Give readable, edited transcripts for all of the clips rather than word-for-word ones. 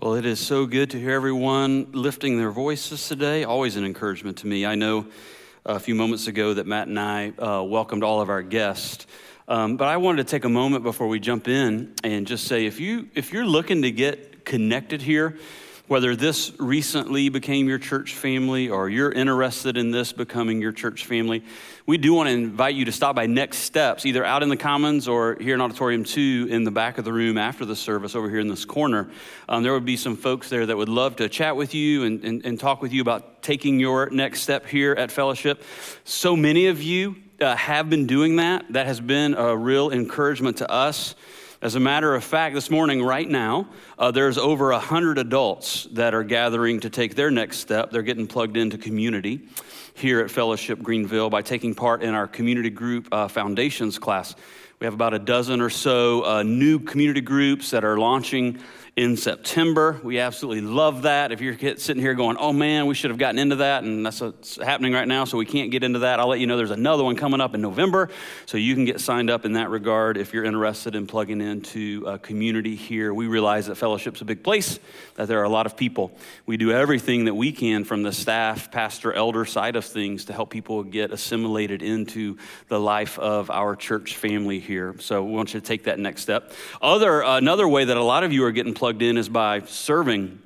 Well, it is so good to hear everyone lifting their voices today. Always an encouragement to me. I know a few moments ago that Matt and I welcomed all of our guests, but I wanted to take a moment before we jump in and just say, if you're looking to get connected here, whether this recently became your church family or you're interested in this becoming your church family, we do want to invite you to stop by Next Steps, either out in the Commons or here in Auditorium 2 in the back of the room after the service over here in this corner. There would be some folks there that would love to chat with you and talk with you about taking your next step here at Fellowship. So many of you have been doing that. That has been a real encouragement to us. As a matter of fact, this morning, right now, there's over 100 adults that are gathering to take their next step. They're getting plugged into community here at Fellowship Greenville by taking part in our community group foundations class. We have about a dozen or so new community groups that are launching in September. We absolutely love that. If you're sitting here going, oh man, we should have gotten into that, and that's what's happening right now, so we can't get into that, I'll let you know there's another one coming up in November, so you can get signed up in that regard if you're interested in plugging into a community here. We realize that Fellowship's a big place, that there are a lot of people. We do everything that we can from the staff, pastor, elder side of things to help people get assimilated into the life of our church family here. So we want you to take that next step. Another way that a lot of you are getting plugged in is by serving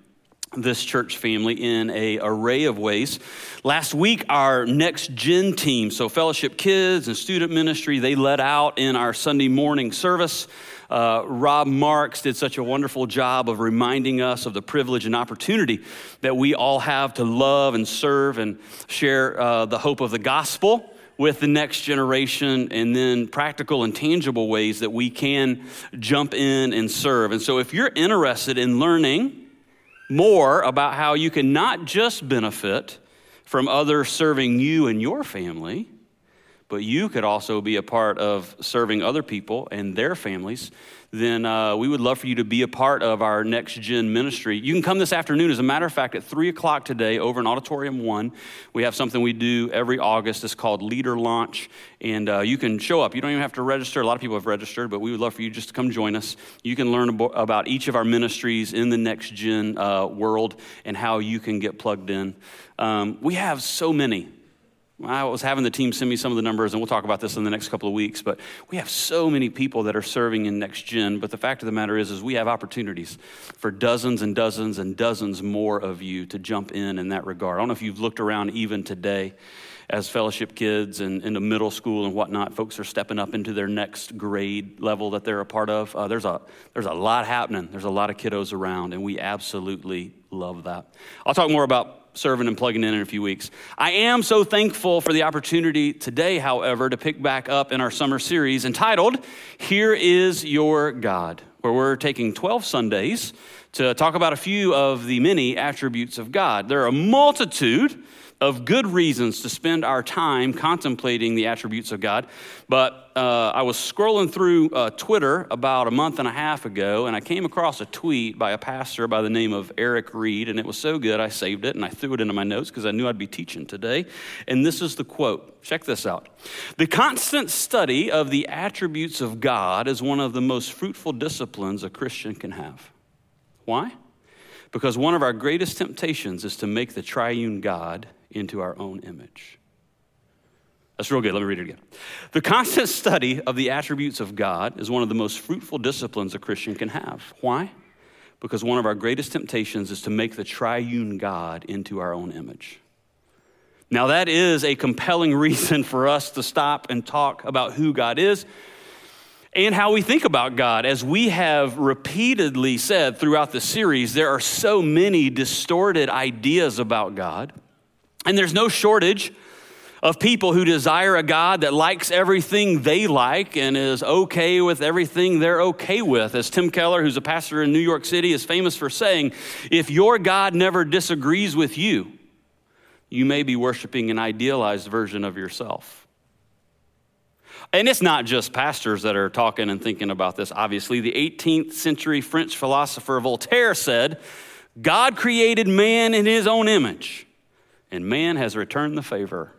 this church family in an array of ways. Last week, our Next Gen team, so Fellowship Kids and Student Ministry, they led out in our Sunday morning service. Rob Marks did such a wonderful job of reminding us of the privilege and opportunity that we all have to love and serve and share the hope of the gospel with the next generation, and then practical and tangible ways that we can jump in and serve. And so if you're interested in learning more about how you can not just benefit from others serving you and your family, but you could also be a part of serving other people and their families, then we would love for you to be a part of our Next Gen ministry. You can come this afternoon. As a matter of fact, at 3 o'clock today over in Auditorium 1, we have something we do every August. It's called Leader Launch, and you can show up. You don't even have to register. A lot of people have registered, but we would love for you just to come join us. You can learn about each of our ministries in the Next Gen world and how you can get plugged in. We have so many. I was having the team send me some of the numbers, and we'll talk about this in the next couple of weeks, but we have so many people that are serving in Next Gen, but the fact of the matter is we have opportunities for dozens and dozens and dozens more of you to jump in that regard. I don't know if you've looked around even today as Fellowship Kids and into middle school and whatnot. Folks are stepping up into their next grade level that they're a part of. There's a lot happening. There's a lot of kiddos around, and we absolutely love that. I'll talk more about serving and plugging in a few weeks. I am so thankful for the opportunity today, however, to pick back up in our summer series entitled, Here Is Your God, where we're taking 12 Sundays to talk about a few of the many attributes of God. There are a multitude of good reasons to spend our time contemplating the attributes of God, but I was scrolling through Twitter about a month and a half ago, and I came across a tweet by a pastor by the name of Eric Reed, and it was so good I saved it, and I threw it into my notes because I knew I'd be teaching today, and this is the quote. Check this out. "The constant study of the attributes of God is one of the most fruitful disciplines a Christian can have." Why? Because one of our greatest temptations is to make the triune God into our own image. That's real good. Let me read it again. "The constant study of the attributes of God is one of the most fruitful disciplines a Christian can have." Why? Because one of our greatest temptations is to make the triune God into our own image. Now, that is a compelling reason for us to stop and talk about who God is and how we think about God. As we have repeatedly said throughout the series, there are so many distorted ideas about God. And there's no shortage of people who desire a God that likes everything they like and is okay with everything they're okay with. As Tim Keller, who's a pastor in New York City, is famous for saying, if your God never disagrees with you, you may be worshiping an idealized version of yourself. And it's not just pastors that are talking and thinking about this, obviously. The 18th century French philosopher Voltaire said, God created man in his own image, and man has returned the favor.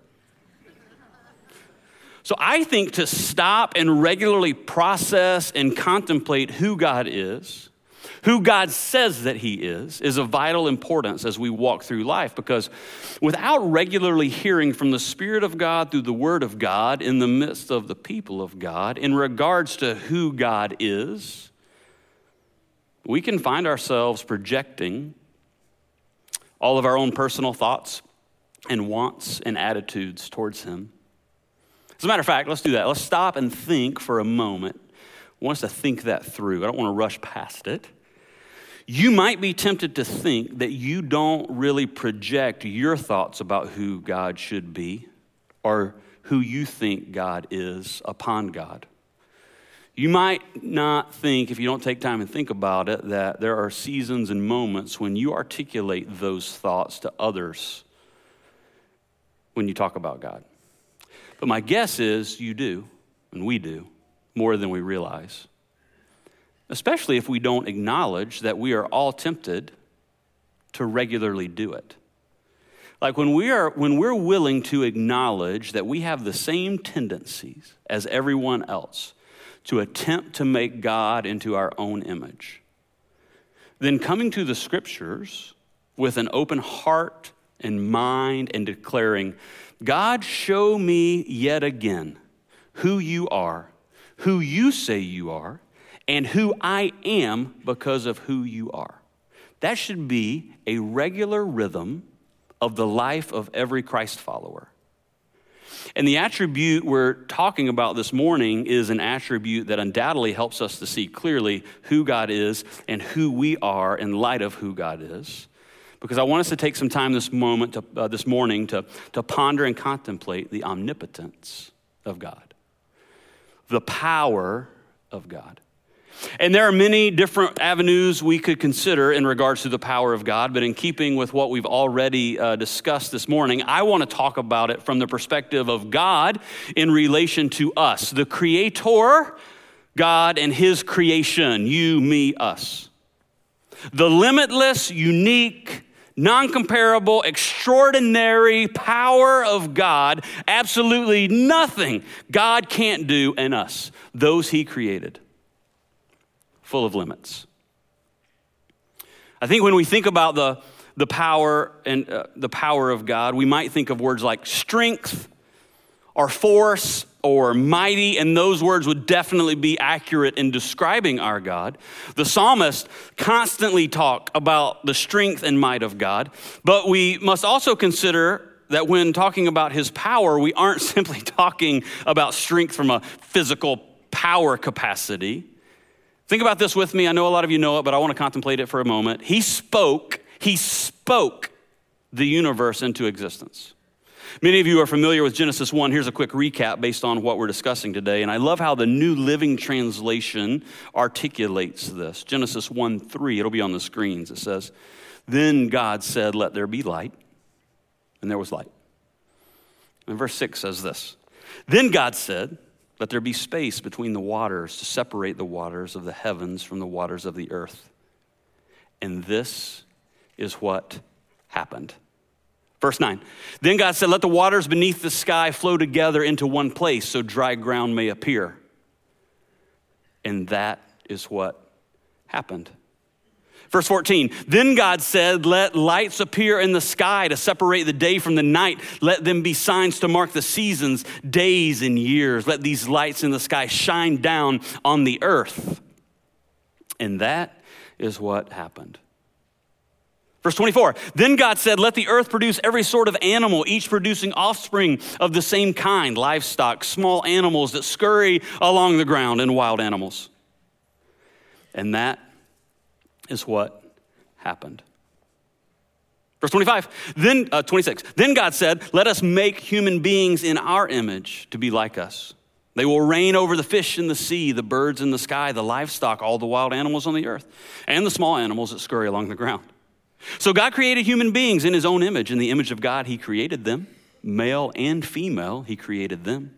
So I think to stop and regularly process and contemplate who God is, Who God says that he is of vital importance as we walk through life, because without regularly hearing from the Spirit of God through the Word of God in the midst of the people of God in regards to who God is, we can find ourselves projecting all of our own personal thoughts and wants and attitudes towards him. As a matter of fact, let's do that. Let's stop and think for a moment. I want us to think that through. I don't want to rush past it. You might be tempted to think that you don't really project your thoughts about who God should be or who you think God is upon God. You might not think, if you don't take time and think about it, that there are seasons and moments when you articulate those thoughts to others when you talk about God. But my guess is you do, and we do, more than we realize, especially if we don't acknowledge that we are all tempted to regularly do it. Like when we're willing to acknowledge that we have the same tendencies as everyone else to attempt to make God into our own image, then coming to the scriptures with an open heart and mind and declaring, God, show me yet again who you are, who you say you are, and who I am because of who you are. That should be a regular rhythm of the life of every Christ follower. And the attribute we're talking about this morning is an attribute that undoubtedly helps us to see clearly who God is and who we are in light of who God is. Because I want us to take some time this morning to ponder and contemplate the omnipotence of God, the power of God. And there are many different avenues we could consider in regards to the power of God, but in keeping with what we've already discussed this morning, I want to talk about it from the perspective of God in relation to us, the Creator, God and his creation, you, me, us. The limitless, unique, non-comparable, extraordinary power of God, absolutely nothing God can't do in us, those he created, full of limits. I think when we think about the power and the power of God, we might think of words like strength or force or mighty, and those words would definitely be accurate in describing our God. The psalmists constantly talk about the strength and might of God, but we must also consider that when talking about his power, we aren't simply talking about strength from a physical power capacity. Think about this with me. I know a lot of you know it, but I want to contemplate it for a moment. He spoke the universe into existence. Many of you are familiar with Genesis 1. Here's a quick recap based on what we're discussing today. And I love how the New Living Translation articulates this. Genesis 1:3, it'll be on the screens. It says, "Then God said, let there be light. And there was light." And verse 6 says this, "Then God said, let there be space between the waters to separate the waters of the heavens from the waters of the earth. And this is what happened." Verse 9, "Then God said, let the waters beneath the sky flow together into one place so dry ground may appear. And that is what happened." Verse 14, "Then God said, let lights appear in the sky to separate the day from the night. Let them be signs to mark the seasons, days and years. Let these lights in the sky shine down on the earth." And that is what happened. Verse 24, "Then God said, let the earth produce every sort of animal, each producing offspring of the same kind, livestock, small animals that scurry along the ground, and wild animals." And that is what happened. Verse 25, then 26, "Then God said, let us make human beings in our image to be like us. They will reign over the fish in the sea, the birds in the sky, the livestock, all the wild animals on the earth, and the small animals that scurry along the ground." So God created human beings in his own image. In the image of God, he created them. Male and female, he created them.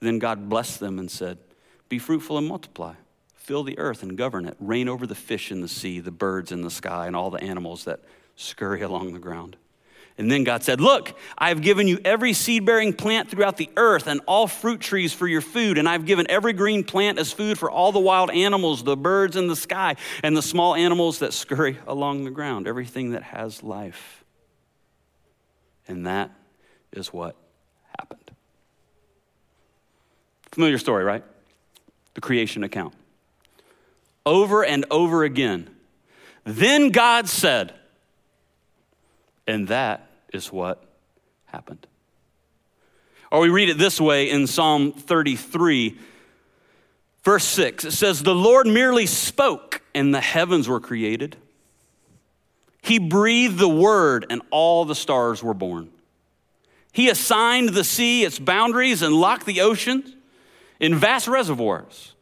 Then God blessed them and said, "Be fruitful and multiply. Fill the earth and govern it. Reign over the fish in the sea, the birds in the sky, and all the animals that scurry along the ground." And then God said, look, I've given you every seed-bearing plant throughout the earth and all fruit trees for your food. And I've given every green plant as food for all the wild animals, the birds in the sky, and the small animals that scurry along the ground, everything that has life. And that is what happened. Familiar story, right? The creation account. Over and over again. Then God said, and that is what happened. Or we read it this way in Psalm 33, verse 6. It says, the Lord merely spoke and the heavens were created. He breathed the word and all the stars were born. He assigned the sea its boundaries and locked the oceans in vast reservoirs.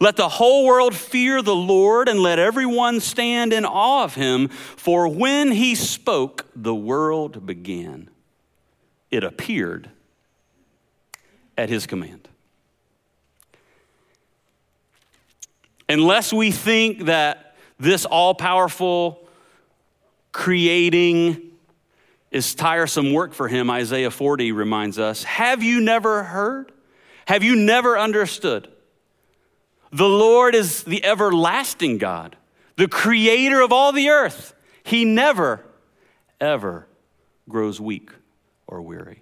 Let the whole world fear the Lord and let everyone stand in awe of him. For when he spoke, the world began. It appeared at his command. Unless we think that this all-powerful creating is tiresome work for him, Isaiah 40 reminds us, have you never heard? Have you never understood? The Lord is the everlasting God, the creator of all the earth. He never, ever grows weak or weary.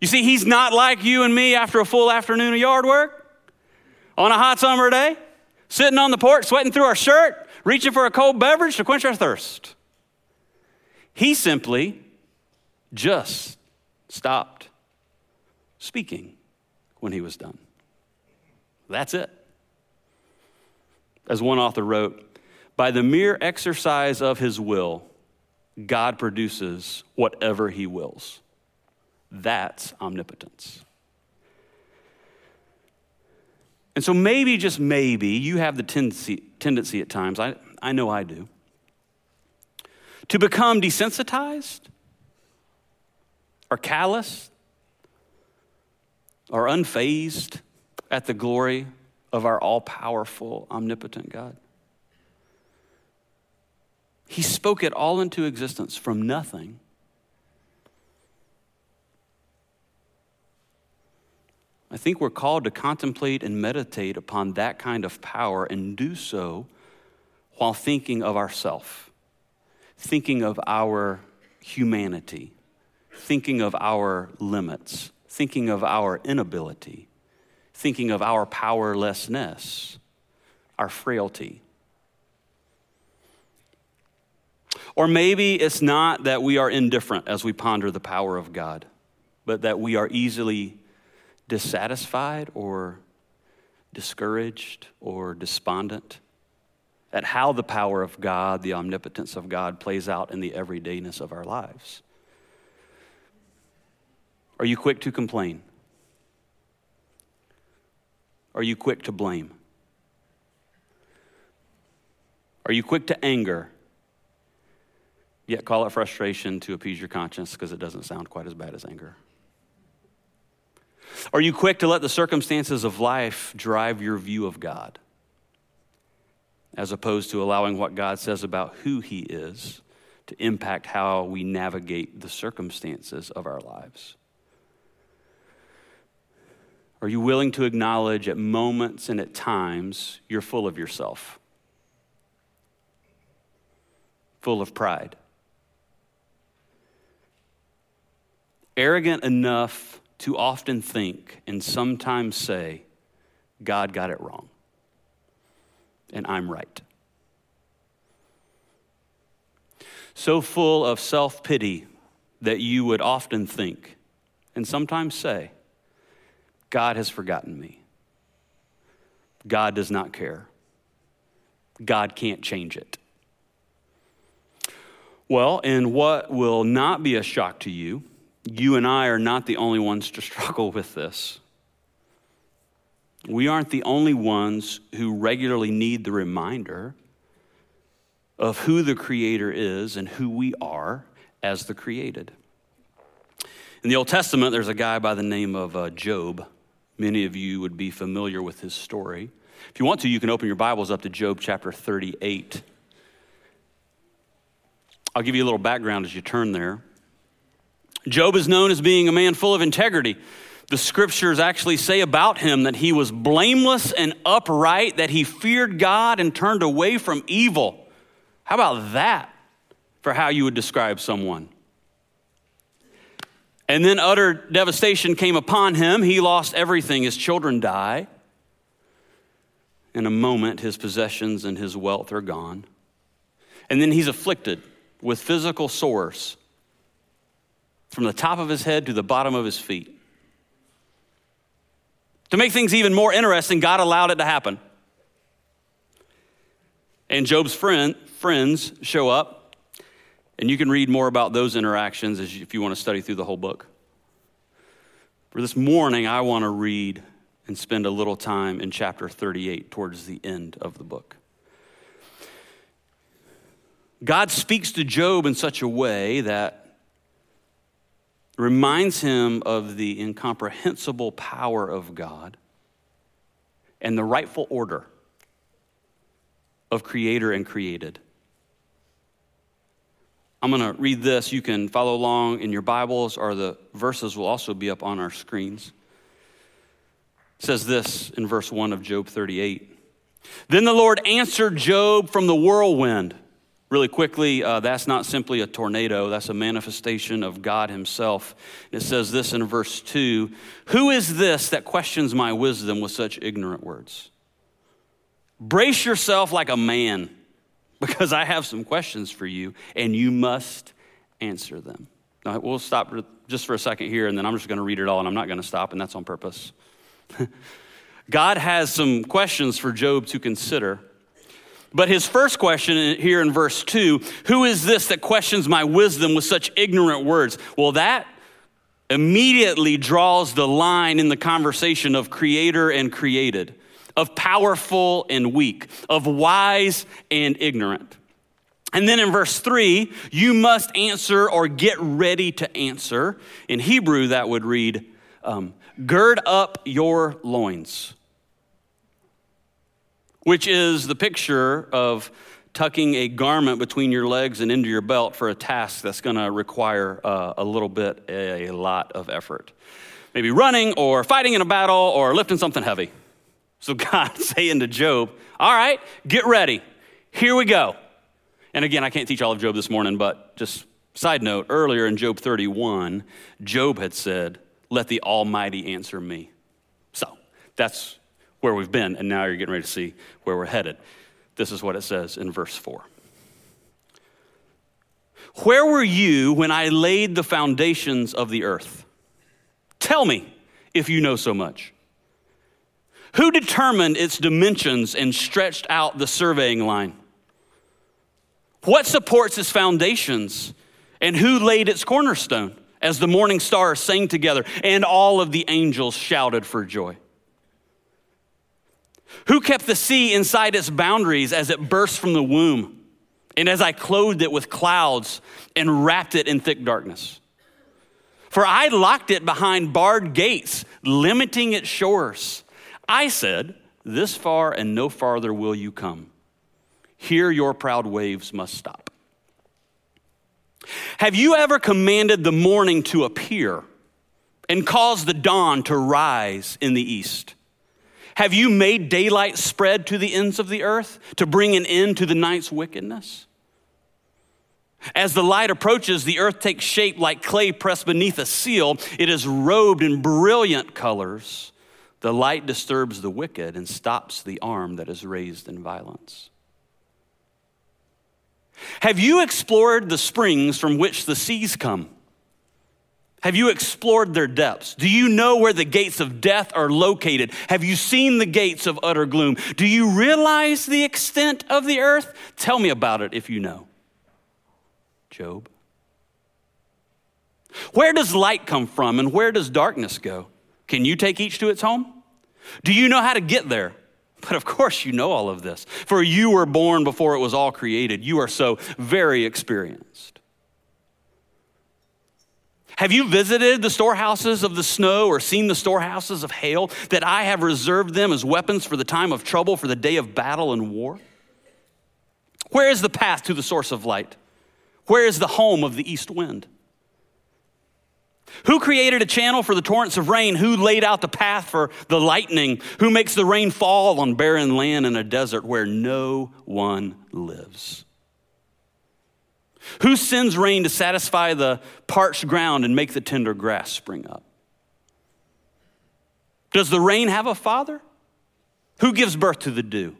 You see, he's not like you and me after a full afternoon of yard work, on a hot summer day, sitting on the porch, sweating through our shirt, reaching for a cold beverage to quench our thirst. He simply just stopped speaking when he was done. That's it. As one author wrote, by the mere exercise of his will, God produces whatever he wills. That's omnipotence. And so maybe, just maybe, you have the tendency at times, I know I do, to become desensitized or callous or unfazed at the glory of our all-powerful, omnipotent God. He spoke it all into existence from nothing. I think we're called to contemplate and meditate upon that kind of power and do so while thinking of ourselves, thinking of our humanity, thinking of our limits, thinking of our inability, thinking of our powerlessness, our frailty. Or maybe it's not that we are indifferent as we ponder the power of God, but that we are easily dissatisfied or discouraged or despondent at how the power of God, the omnipotence of God, plays out in the everydayness of our lives. Are you quick to complain? Are you quick to blame? Are you quick to anger? Yet call it frustration to appease your conscience because it doesn't sound quite as bad as anger. Are you quick to let the circumstances of life drive your view of God, as opposed to allowing what God says about who he is to impact how we navigate the circumstances of our lives? Are you willing to acknowledge at moments and at times you're full of yourself, full of pride, arrogant enough to often think and sometimes say, God got it wrong and I'm right? So full of self-pity that you would often think and sometimes say, God has forgotten me. God does not care. God can't change it. Well, in what will not be a shock to you, you and I are not the only ones to struggle with this. We aren't the only ones who regularly need the reminder of who the Creator is and who we are as the created. In the Old Testament, there's a guy by the name of Job. Many of you would be familiar with his story. If you want to, you can open your Bibles up to Job chapter 38. I'll give you a little background as you turn there. Job is known as being a man full of integrity. The scriptures actually say about him that he was blameless and upright, that he feared God and turned away from evil. How about that for how you would describe someone? And then utter devastation came upon him. He lost everything. His children die. In a moment, his possessions and his wealth are gone. And then he's afflicted with physical sores from the top of his head to the bottom of his feet. To make things even more interesting, God allowed it to happen. And Job's friends show up, and you can read more about those interactions if you want to study through the whole book. For this morning, I want to read and spend a little time in chapter 38 towards the end of the book. God speaks to Job in such a way that reminds him of the incomprehensible power of God and the rightful order of creator and created. I'm going to read this. You can follow along in your Bibles, or the verses will also be up on our screens. It says this in verse 1 of Job 38. Then the Lord answered Job from the whirlwind. Really quickly, that's not simply a tornado. That's a manifestation of God himself. It says this in verse 2, "Who is this that questions my wisdom with such ignorant words? Brace yourself like a man, because I have some questions for you, and you must answer them." Now, we'll stop just for a second here, and then I'm just going to read it all, and I'm not going to stop, and that's on purpose. God has some questions for Job to consider. But his first question here in verse 2, who is this that questions my wisdom with such ignorant words? Well, that immediately draws the line in the conversation of creator and created, of powerful and weak, of wise and ignorant. And then in verse 3, you must answer or get ready to answer. In Hebrew, that would read, gird up your loins, which is the picture of tucking a garment between your legs and into your belt for a task that's going to require a lot of effort. Maybe running or fighting in a battle or lifting something heavy. So God's saying to Job, all right, get ready. Here we go. And again, I can't teach all of Job this morning, but just side note, earlier in Job 31, Job had said, let the Almighty answer me. So that's where we've been, and now you're getting ready to see where we're headed. This is what it says in verse 4. Where were you when I laid the foundations of the earth? Tell me if you know so much. Who determined its dimensions and stretched out the surveying line? What supports its foundations, and who laid its cornerstone? As the morning stars sang together, and all of the angels shouted for joy. Who kept the sea inside its boundaries as it burst from the womb, and as I clothed it with clouds and wrapped it in thick darkness? For I locked it behind barred gates, limiting its shores. I said, this far and no farther will you come. Here your proud waves must stop. Have you ever commanded the morning to appear and caused the dawn to rise in the east? Have you made daylight spread to the ends of the earth to bring an end to the night's wickedness? As the light approaches, the earth takes shape like clay pressed beneath a seal. It is robed in brilliant colors. The light disturbs the wicked and stops the arm that is raised in violence. Have you explored the springs from which the seas come? Have you explored their depths? Do you know where the gates of death are located? Have you seen the gates of utter gloom? Do you realize the extent of the earth? Tell me about it if you know. Job. Where does light come from, and where does darkness go? Can you take each to its home? Do you know how to get there? But of course you know all of this, for you were born before it was all created. You are so very experienced. Have you visited the storehouses of the snow or seen the storehouses of hail, that I have reserved them as weapons for the time of trouble, for the day of battle and war? Where is the path to the source of light? Where is the home of the east wind? Who created a channel for the torrents of rain? Who laid out the path for the lightning? Who makes the rain fall on barren land in a desert where no one lives? Who sends rain to satisfy the parched ground and make the tender grass spring up? Does the rain have a father? Who gives birth to the dew?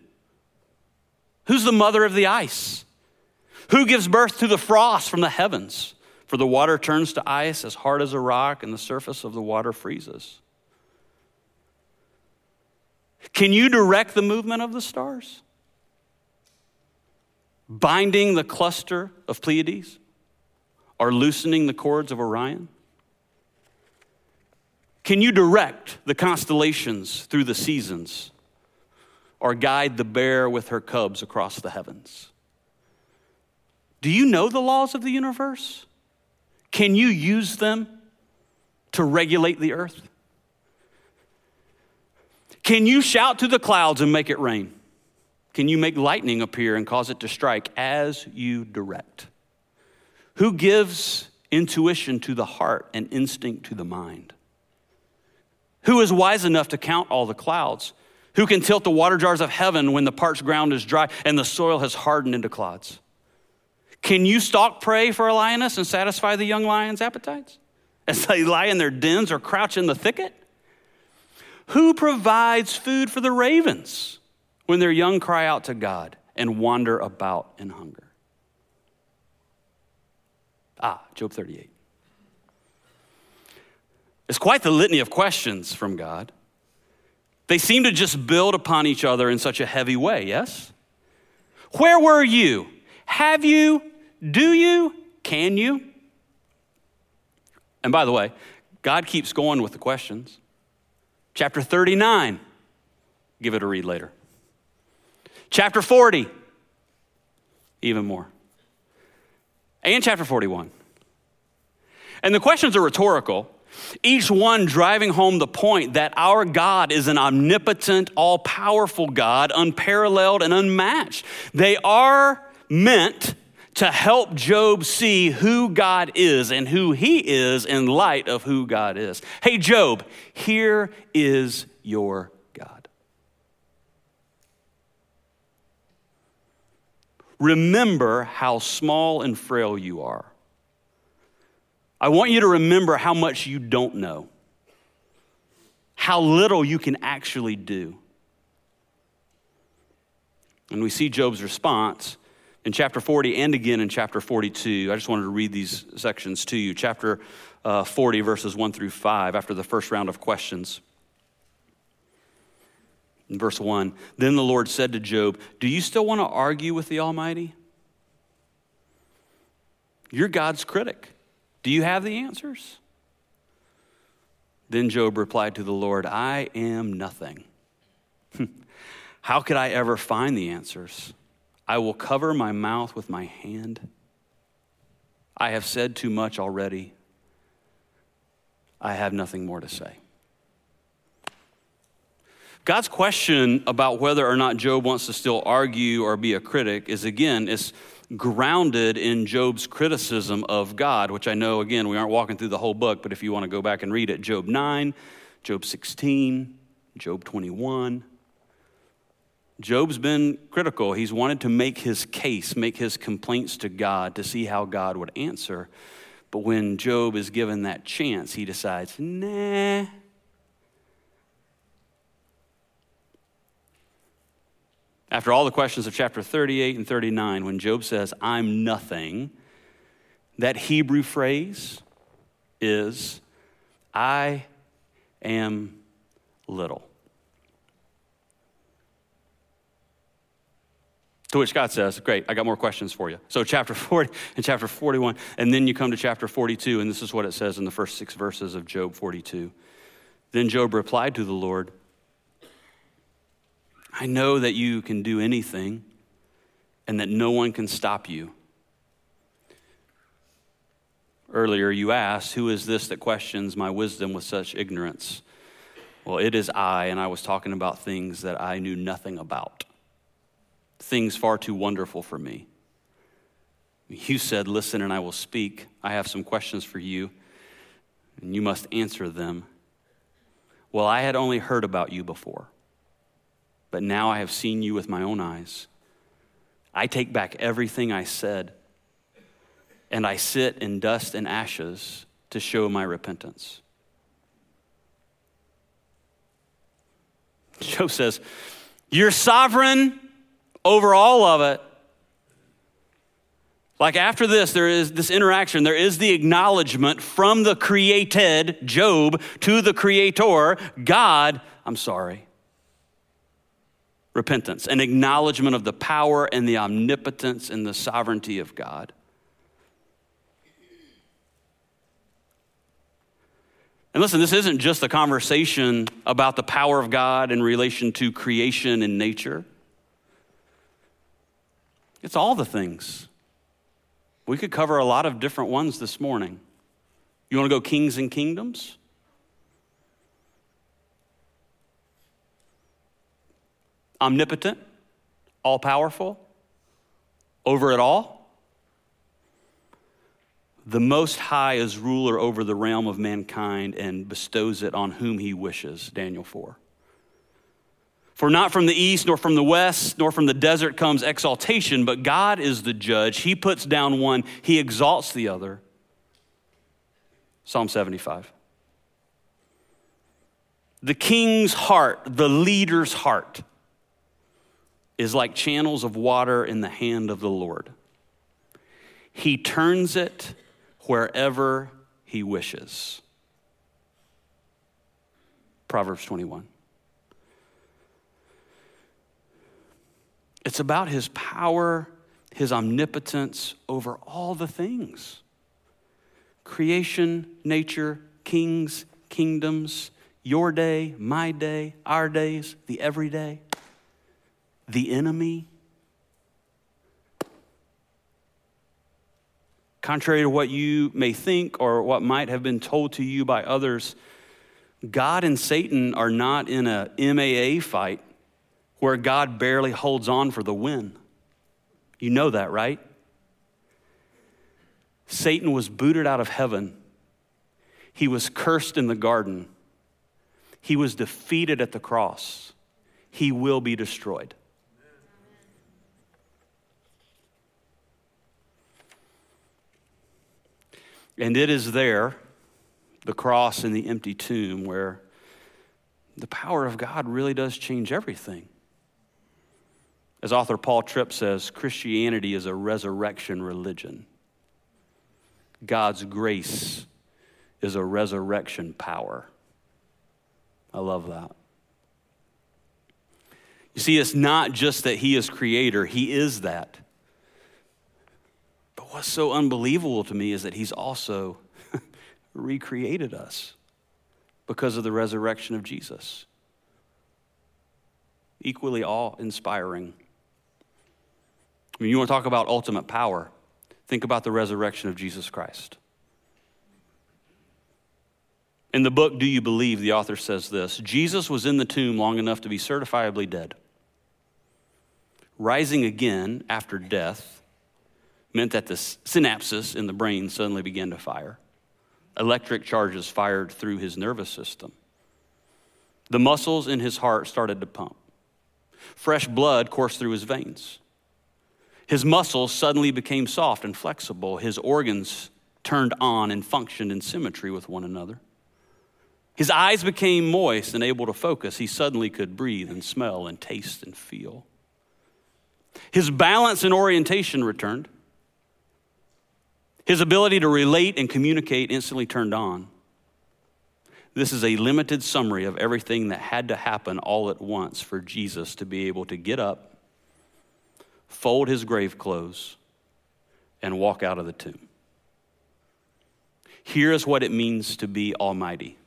Who's the mother of the ice? Who gives birth to the frost from the heavens? For the water turns to ice as hard as a rock, and the surface of the water freezes. Can you direct the movement of the stars? Binding the cluster of Pleiades or loosening the cords of Orion? Can you direct the constellations through the seasons or guide the bear with her cubs across the heavens? Do you know the laws of the universe? Can you use them to regulate the earth? Can you shout to the clouds and make it rain? Can you make lightning appear and cause it to strike as you direct? Who gives intuition to the heart and instinct to the mind? Who is wise enough to count all the clouds? Who can tilt the water jars of heaven when the parched ground is dry and the soil has hardened into clods? Can you stalk prey for a lioness and satisfy the young lion's appetites as they lie in their dens or crouch in the thicket? Who provides food for the ravens when their young cry out to God and wander about in hunger? Job 38. It's quite the litany of questions from God. They seem to just build upon each other in such a heavy way, yes? Where were you? Have you? Do you? Can you? And by the way, God keeps going with the questions. Chapter 39, give it a read later. Chapter 40, even more. And chapter 41. And the questions are rhetorical, each one driving home the point that our God is an omnipotent, all-powerful God, unparalleled and unmatched. They are meant to help Job see who God is and who he is in light of who God is. Hey, Job, here is your God. Remember how small and frail you are. I want you to remember how much you don't know, how little you can actually do. And we see Job's response in chapter 40 and again in chapter 42. I just wanted to read these sections to you. Chapter 40, verses 1-5, after the first round of questions. In verse 1, then the Lord said to Job, do you still want to argue with the Almighty? You're God's critic. Do you have the answers? Then Job replied to the Lord, I am nothing. How could I ever find the answers? I will cover my mouth with my hand. I have said too much already. I have nothing more to say. God's question about whether or not Job wants to still argue or be a critic is, again, it's grounded in Job's criticism of God, which I know, again, we aren't walking through the whole book, but if you want to go back and read it, Job 9, Job 16, Job 21. Job's been critical. He's wanted to make his case, make his complaints to God to see how God would answer. But when Job is given that chance, he decides, nah. After all the questions of chapter 38 and 39, when Job says, I'm nothing, that Hebrew phrase is, I am little. To which God says, great, I got more questions for you. So chapter 40 and chapter 41, and then you come to chapter 42, and this is what it says in the first 6 verses of Job 42. Then Job replied to the Lord, I know that you can do anything and that no one can stop you. Earlier you asked, who is this that questions my wisdom with such ignorance? Well, it is I, and I was talking about things that I knew nothing about, things far too wonderful for me. You said, listen, and I will speak. I have some questions for you, and you must answer them. Well, I had only heard about you before, but now I have seen you with my own eyes. I take back everything I said, and I sit in dust and ashes to show my repentance. Job says, you're sovereign over all of it. Like after this, there is this interaction, there is the acknowledgement from the created Job to the creator, God, I'm sorry. Repentance, an acknowledgement of the power and the omnipotence and the sovereignty of God. And listen, this isn't just a conversation about the power of God in relation to creation and nature. It's all the things. We could cover a lot of different ones this morning. You want to go kings and kingdoms? Omnipotent, all-powerful, over it all. The Most High is ruler over the realm of mankind and bestows it on whom he wishes, Daniel 4. For not from the east, nor from the west, nor from the desert comes exaltation, but God is the judge. He puts down one, he exalts the other. Psalm 75. The king's heart, the leader's heart, is like channels of water in the hand of the Lord. He turns it wherever he wishes. Proverbs 21. It's about his power, his omnipotence over all the things. Creation, nature, kings, kingdoms, your day, my day, our days, the everyday, the enemy. Contrary to what you may think or what might have been told to you by others, God and Satan are not in a MAA fight where God barely holds on for the win. You know that, right? Satan was booted out of heaven. He was cursed in the garden. He was defeated at the cross. He will be destroyed. And it is there, the cross and the empty tomb, where the power of God really does change everything. As author Paul Tripp says, Christianity is a resurrection religion. God's grace is a resurrection power. I love that. You see, it's not just that he is creator, he is that. But what's so unbelievable to me is that he's also recreated us because of the resurrection of Jesus. Equally awe-inspiring. I mean, you want to talk about ultimate power? Think about the resurrection of Jesus Christ. In the book, Do You Believe?, the author says this, Jesus was in the tomb long enough to be certifiably dead. Rising again after death meant that the synapses in the brain suddenly began to fire. Electric charges fired through his nervous system. The muscles in his heart started to pump. Fresh blood coursed through his veins. His muscles suddenly became soft and flexible. His organs turned on and functioned in symmetry with one another. His eyes became moist and able to focus. He suddenly could breathe and smell and taste and feel. His balance and orientation returned. His ability to relate and communicate instantly turned on. This is a limited summary of everything that had to happen all at once for Jesus to be able to get up, fold his grave clothes, and walk out of the tomb. Here is what it means to be almighty.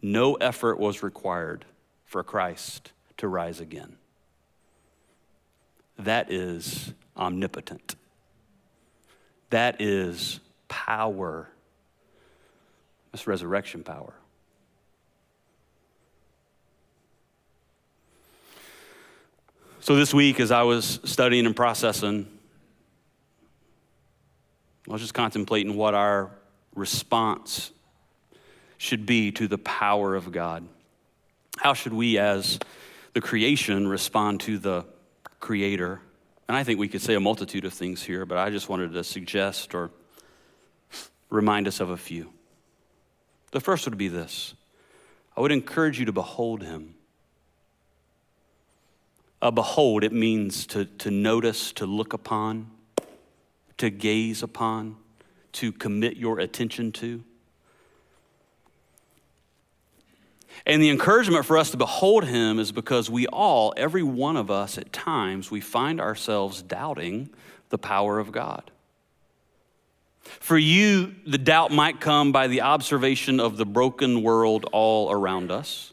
No effort was required for Christ to rise again. That is omnipotent. That is power. That's resurrection power. So this week, as I was studying and processing I was just contemplating what our response should be to the power of God. How should we as the creation respond to the Creator? And I think we could say a multitude of things here, but I just wanted to suggest or remind us of a few. The first would be this. I would encourage you to behold him. Behold, it means to notice, to look upon, to gaze upon, to commit your attention to. And the encouragement for us to behold him is because we all, every one of us at times, we find ourselves doubting the power of God. For you, the doubt might come by the observation of the broken world all around us.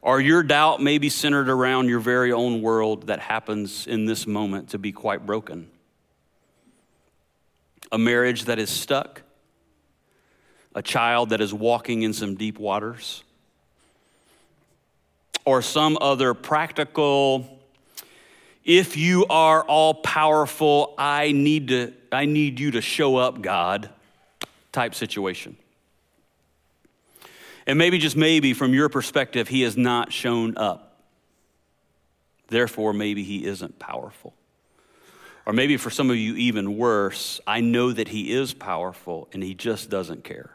Or your doubt may be centered around your very own world that happens in this moment to be quite broken. A marriage that is stuck. A child that is walking in some deep waters, or some other practical, if you are all powerful, I need you to show up, God, type situation. And maybe, just maybe, from your perspective, he has not shown up. Therefore, maybe he isn't powerful. Or maybe for some of you, even worse, I know that he is powerful and he just doesn't care.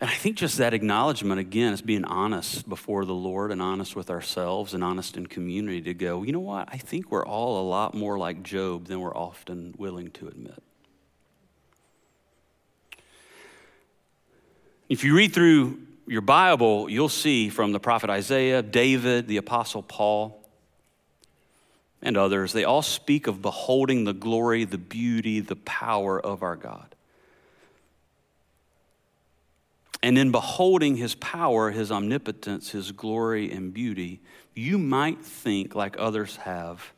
And I think just that acknowledgement, again, is being honest before the Lord and honest with ourselves and honest in community to go, you know what? I think we're all a lot more like Job than we're often willing to admit. If you read through your Bible, you'll see from the prophet Isaiah, David, the apostle Paul, and others, they all speak of beholding the glory, the beauty, the power of our God. And in beholding his power, his omnipotence, his glory and beauty, you might think, like others have,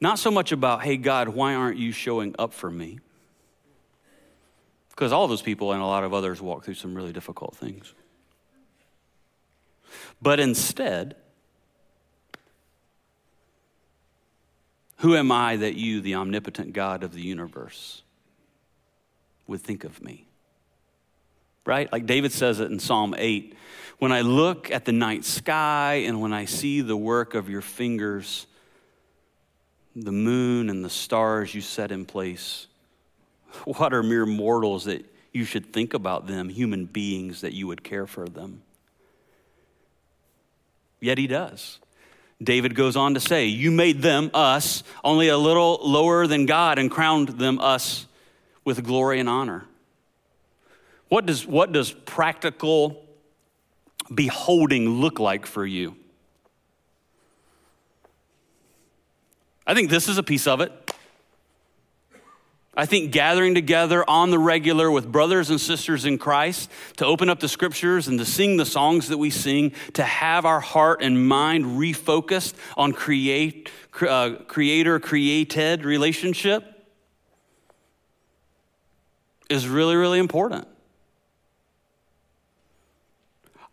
not so much about, hey, God, why aren't you showing up for me? Because all those people and a lot of others walk through some really difficult things. But instead, who am I that you, the omnipotent God of the universe, would think of me? Right? Like David says it in Psalm 8, when I look at the night sky and when I see the work of your fingers, the moon and the stars you set in place, what are mere mortals that you should think about them, human beings that you would care for them? Yet he does. David goes on to say, you made them, us, only a little lower than God and crowned them, us, with glory and honor. What does practical beholding look like for you? I think this is a piece of it. I think gathering together on the regular with brothers and sisters in Christ to open up the scriptures and to sing the songs that we sing, to have our heart and mind refocused on creator-created relationship is really, really important.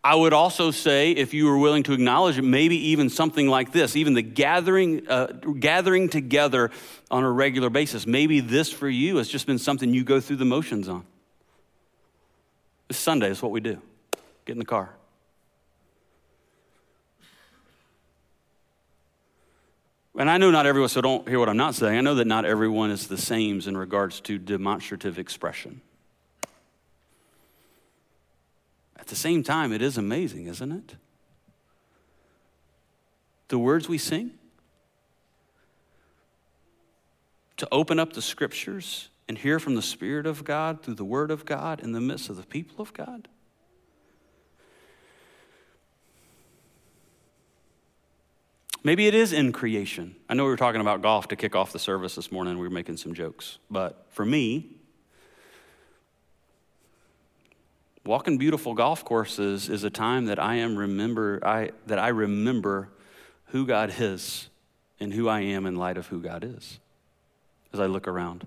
I would also say, if you were willing to acknowledge it, maybe even something like this, even the gathering together on a regular basis. Maybe this for you has just been something you go through the motions on. This Sunday is what we do. Get in the car. And I know not everyone, so don't hear what I'm not saying. I know that not everyone is the same in regards to demonstrative expression. At the same time, it is amazing, isn't it? The words we sing, to open up the scriptures and hear from the Spirit of God through the Word of God in the midst of the people of God. Maybe it is in creation. I know we were talking about golf to kick off the service this morning. We were making some jokes. But for me, walking beautiful golf courses is a time that I remember who God is and who I am in light of who God is as I look around.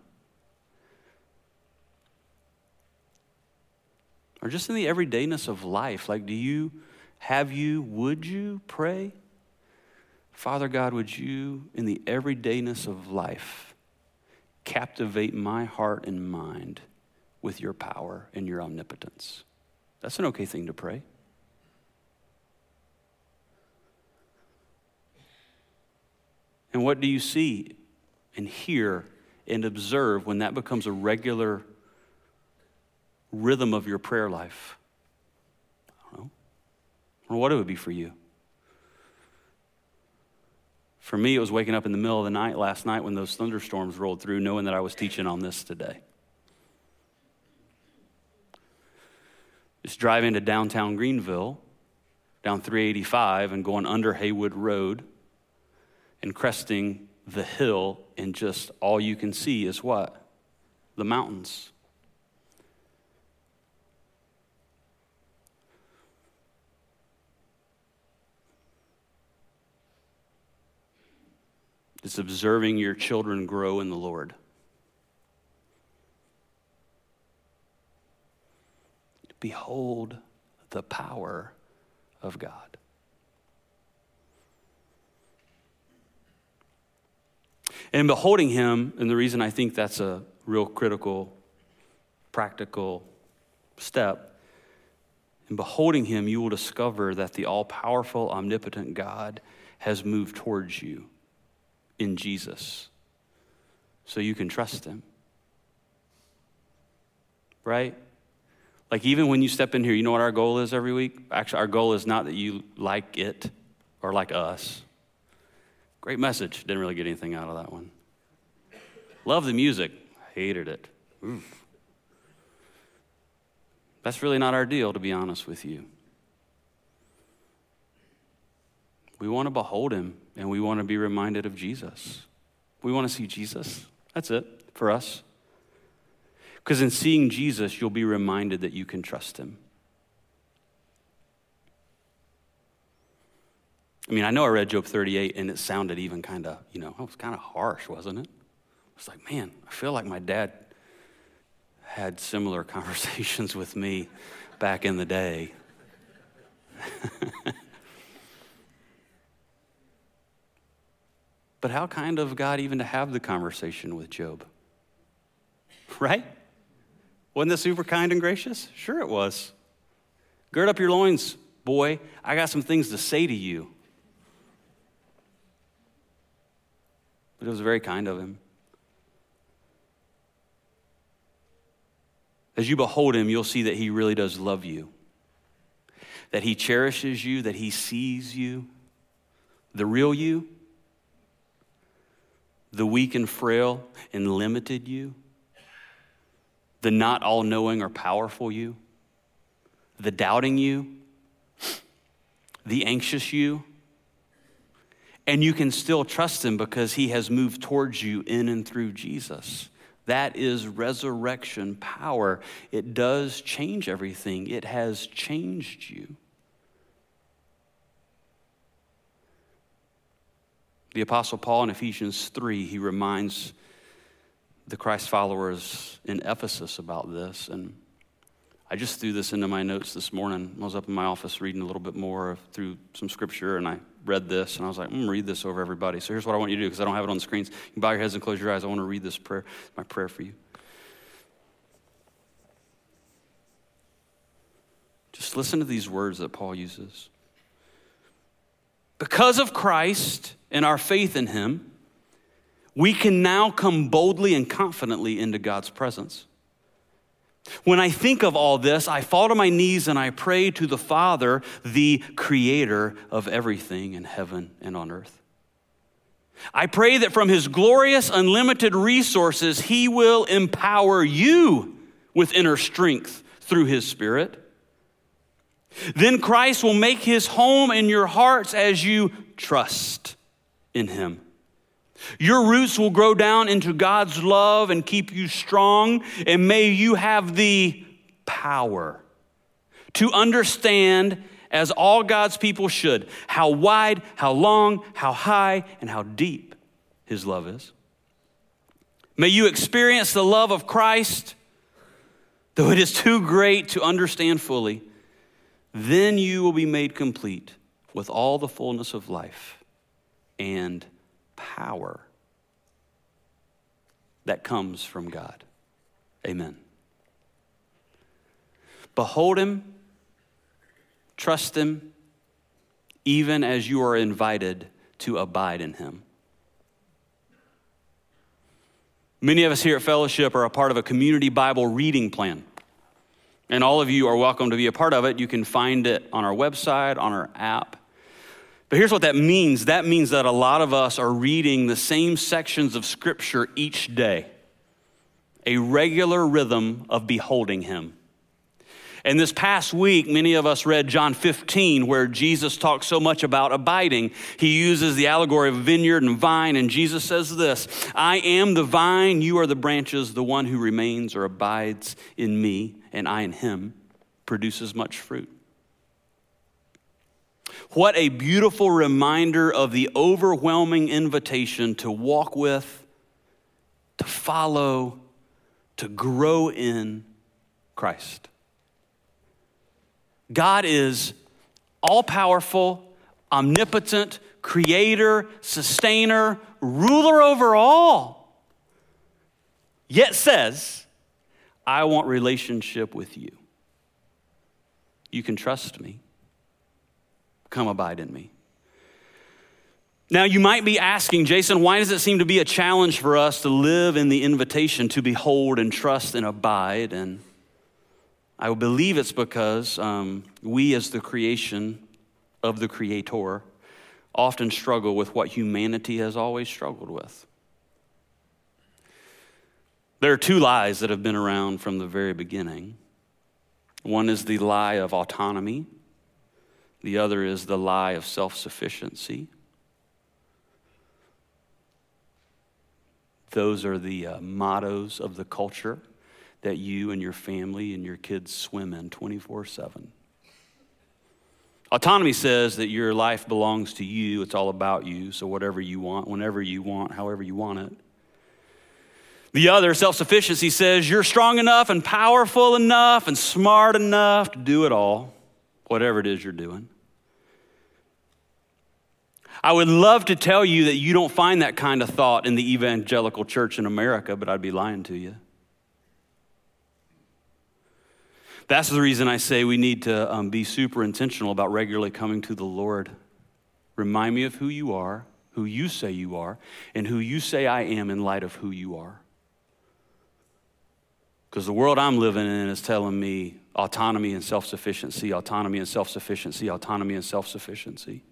Or just in the everydayness of life, like would you pray Father God, would you, in the everydayness of life, captivate my heart and mind with your power and your omnipotence? That's an okay thing to pray. And what do you see and hear and observe when that becomes a regular rhythm of your prayer life? I don't know. Or what it would be for you. For me, it was waking up in the middle of the night last night when those thunderstorms rolled through, knowing that I was teaching on this today. Just driving to downtown Greenville, down 385 and going under Haywood Road and cresting the hill, and just all you can see is what? The mountains. It's observing your children grow in the Lord. Behold the power of God. And beholding him, and the reason I think that's a real critical, practical step, in beholding him, you will discover that the all-powerful, omnipotent God has moved towards you in Jesus. So you can trust him. Right? Like even when you step in here, you know what our goal is every week? Actually, our goal is not that you like it or like us. Great message. Didn't really get anything out of that one. Love the music. Hated it. Oof. That's really not our deal, to be honest with you. We want to behold him, and we want to be reminded of Jesus. We want to see Jesus. That's it for us. Because in seeing Jesus, you'll be reminded that you can trust him. I mean, I know I read Job 38, and it sounded even kind of, it was kind of harsh, wasn't it? It's like, man, I feel like my dad had similar conversations with me back in the day. But how kind of God even to have the conversation with Job, right? Wasn't this super kind and gracious? Sure it was. Gird up your loins, boy. I got some things to say to you. But it was very kind of him. As you behold him, you'll see that he really does love you, that he cherishes you, that he sees you, the real you, the weak and frail and limited you, the not all-knowing or powerful you, the doubting you, the anxious you. And you can still trust him because he has moved towards you in and through Jesus. That is resurrection power. It does change everything. It has changed you. The Apostle Paul in Ephesians 3, he reminds the Christ followers in Ephesus about this. And I just threw this into my notes this morning. I was up in my office reading a little bit more through some scripture, and I read this, and I was like, I'm going to read this over everybody. So here's what I want you to do, because I don't have it on the screens. You can bow your heads and close your eyes. I want to read this prayer, my prayer for you. Just listen to these words that Paul uses. Because of Christ and our faith in him, we can now come boldly and confidently into God's presence. When I think of all this, I fall to my knees and I pray to the Father, the creator of everything in heaven and on earth. I pray that from his glorious, unlimited resources, he will empower you with inner strength through his Spirit. Then Christ will make his home in your hearts as you trust in him. Your roots will grow down into God's love and keep you strong, and may you have the power to understand, as all God's people should, how wide, how long, how high, and how deep his love is. May you experience the love of Christ, though it is too great to understand fully. Then you will be made complete with all the fullness of life and power that comes from God. Amen. Behold him, trust him, even as you are invited to abide in him. Many of us here at Fellowship are a part of a community Bible reading plan, and all of you are welcome to be a part of it. You can find it on our website, on our app. But here's what that means. That means that a lot of us are reading the same sections of Scripture each day, a regular rhythm of beholding him. And this past week, many of us read John 15, where Jesus talks so much about abiding. He uses the allegory of vineyard and vine, and Jesus says this, I am the vine, you are the branches, the one who remains or abides in me, and I in him, produces much fruit. What a beautiful reminder of the overwhelming invitation to walk with, to follow, to grow in Christ. God is all-powerful, omnipotent, creator, sustainer, ruler over all, yet says, I want relationship with you. You can trust me. Come abide in me. Now, you might be asking, Jason, why does it seem to be a challenge for us to live in the invitation to behold and trust and abide? And I believe it's because we as the creation of the Creator often struggle with what humanity has always struggled with. There are two lies that have been around from the very beginning. One is the lie of autonomy. The other is the lie of self-sufficiency. Those are the mottos of the culture that you and your family and your kids swim in 24/7. Autonomy says that your life belongs to you, it's all about you, so whatever you want, whenever you want, however you want it. The other, self-sufficiency, says you're strong enough and powerful enough and smart enough to do it all, whatever it is you're doing. I would love to tell you that you don't find that kind of thought in the evangelical church in America, but I'd be lying to you. That's the reason I say we need to be super intentional about regularly coming to the Lord. Remind me of who you are, who you say you are, and who you say I am in light of who you are. Because the world I'm living in is telling me autonomy and self-sufficiency, autonomy and self-sufficiency, autonomy and self-sufficiency.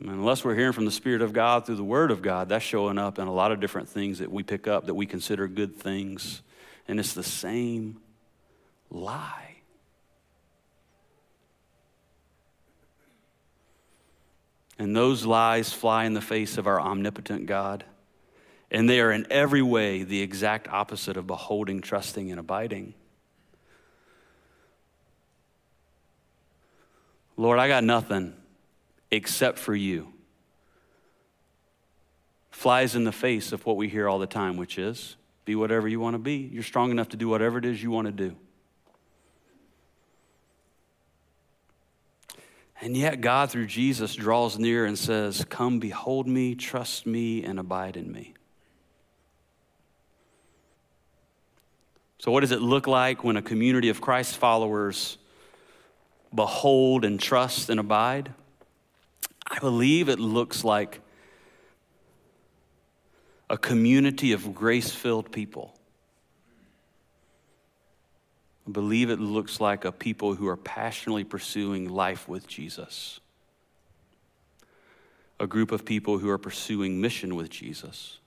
And unless we're hearing from the Spirit of God through the Word of God, that's showing up in a lot of different things that we pick up that we consider good things. And it's the same lie. And those lies fly in the face of our omnipotent God. And they are in every way the exact opposite of beholding, trusting, and abiding. Lord, I got nothing except for you. Flies in the face of what we hear all the time, which is, be whatever you want to be. You're strong enough to do whatever it is you want to do. And yet God, through Jesus, draws near and says, come behold me, trust me, and abide in me. So what does it look like when a community of Christ followers behold and trust and abide? I believe it looks like a community of grace-filled people. I believe it looks like a people who are passionately pursuing life with Jesus. A group of people who are pursuing mission with Jesus.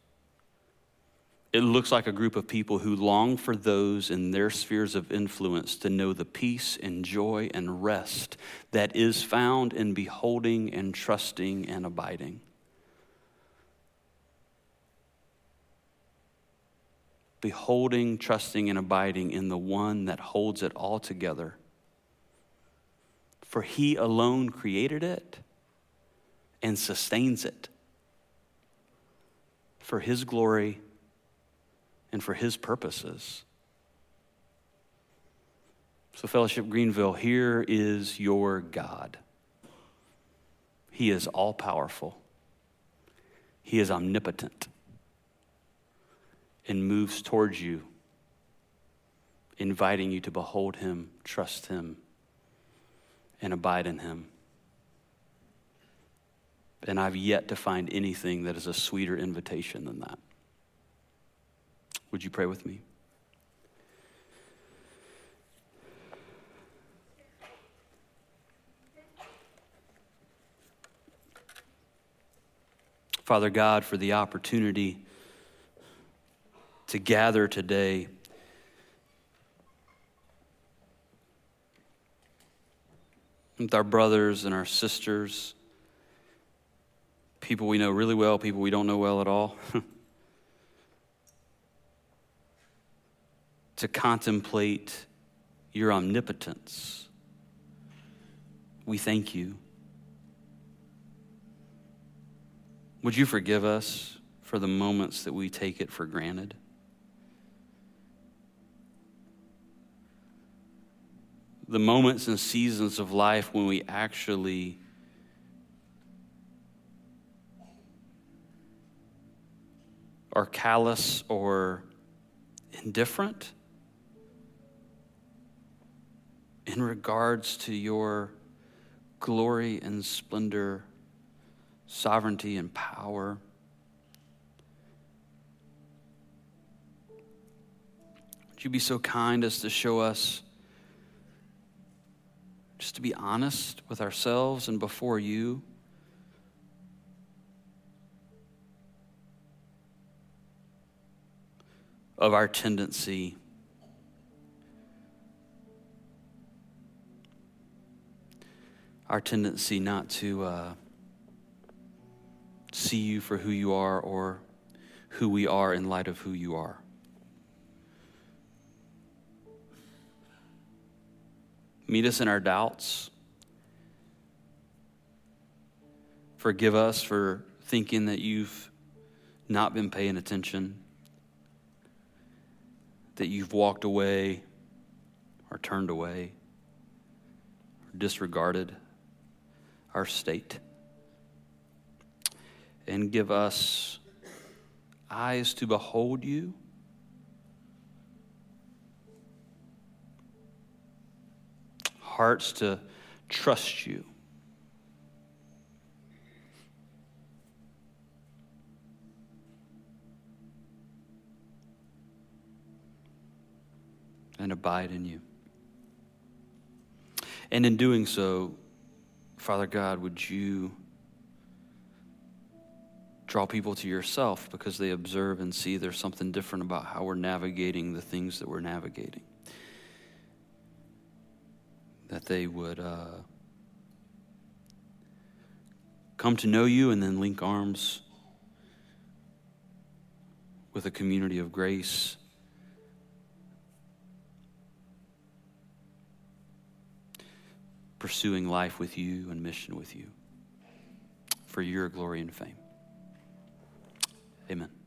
It looks like a group of people who long for those in their spheres of influence to know the peace and joy and rest that is found in beholding and trusting and abiding. Beholding, trusting, and abiding in the one that holds it all together. For he alone created it and sustains it for his glory and for his purposes. So Fellowship Greenville, here is your God. He is all-powerful. He is omnipotent and moves towards you, inviting you to behold him, trust him, and abide in him. And I've yet to find anything that is a sweeter invitation than that. Would you pray with me? Father God, for the opportunity to gather today, with our brothers and our sisters, people we know really well, people we don't know well at all, to contemplate your omnipotence. We thank you. Would you forgive us for the moments that we take it for granted? The moments and seasons of life when we actually are callous or indifferent in regards to your glory and splendor, sovereignty and power. Would you be so kind as to show us just to be honest with ourselves and before you of our tendency not to see you for who you are or who we are in light of who you are. Meet us in our doubts. Forgive us for thinking that you've not been paying attention, that you've walked away or turned away or disregarded our state. And give us eyes to behold you, hearts to trust you, and abide in you. And in doing so, Father God, would you draw people to yourself because they observe and see there's something different about how we're navigating the things that we're navigating. That they would come to know you and then link arms with a community of grace pursuing life with you and mission with you for your glory and fame. Amen.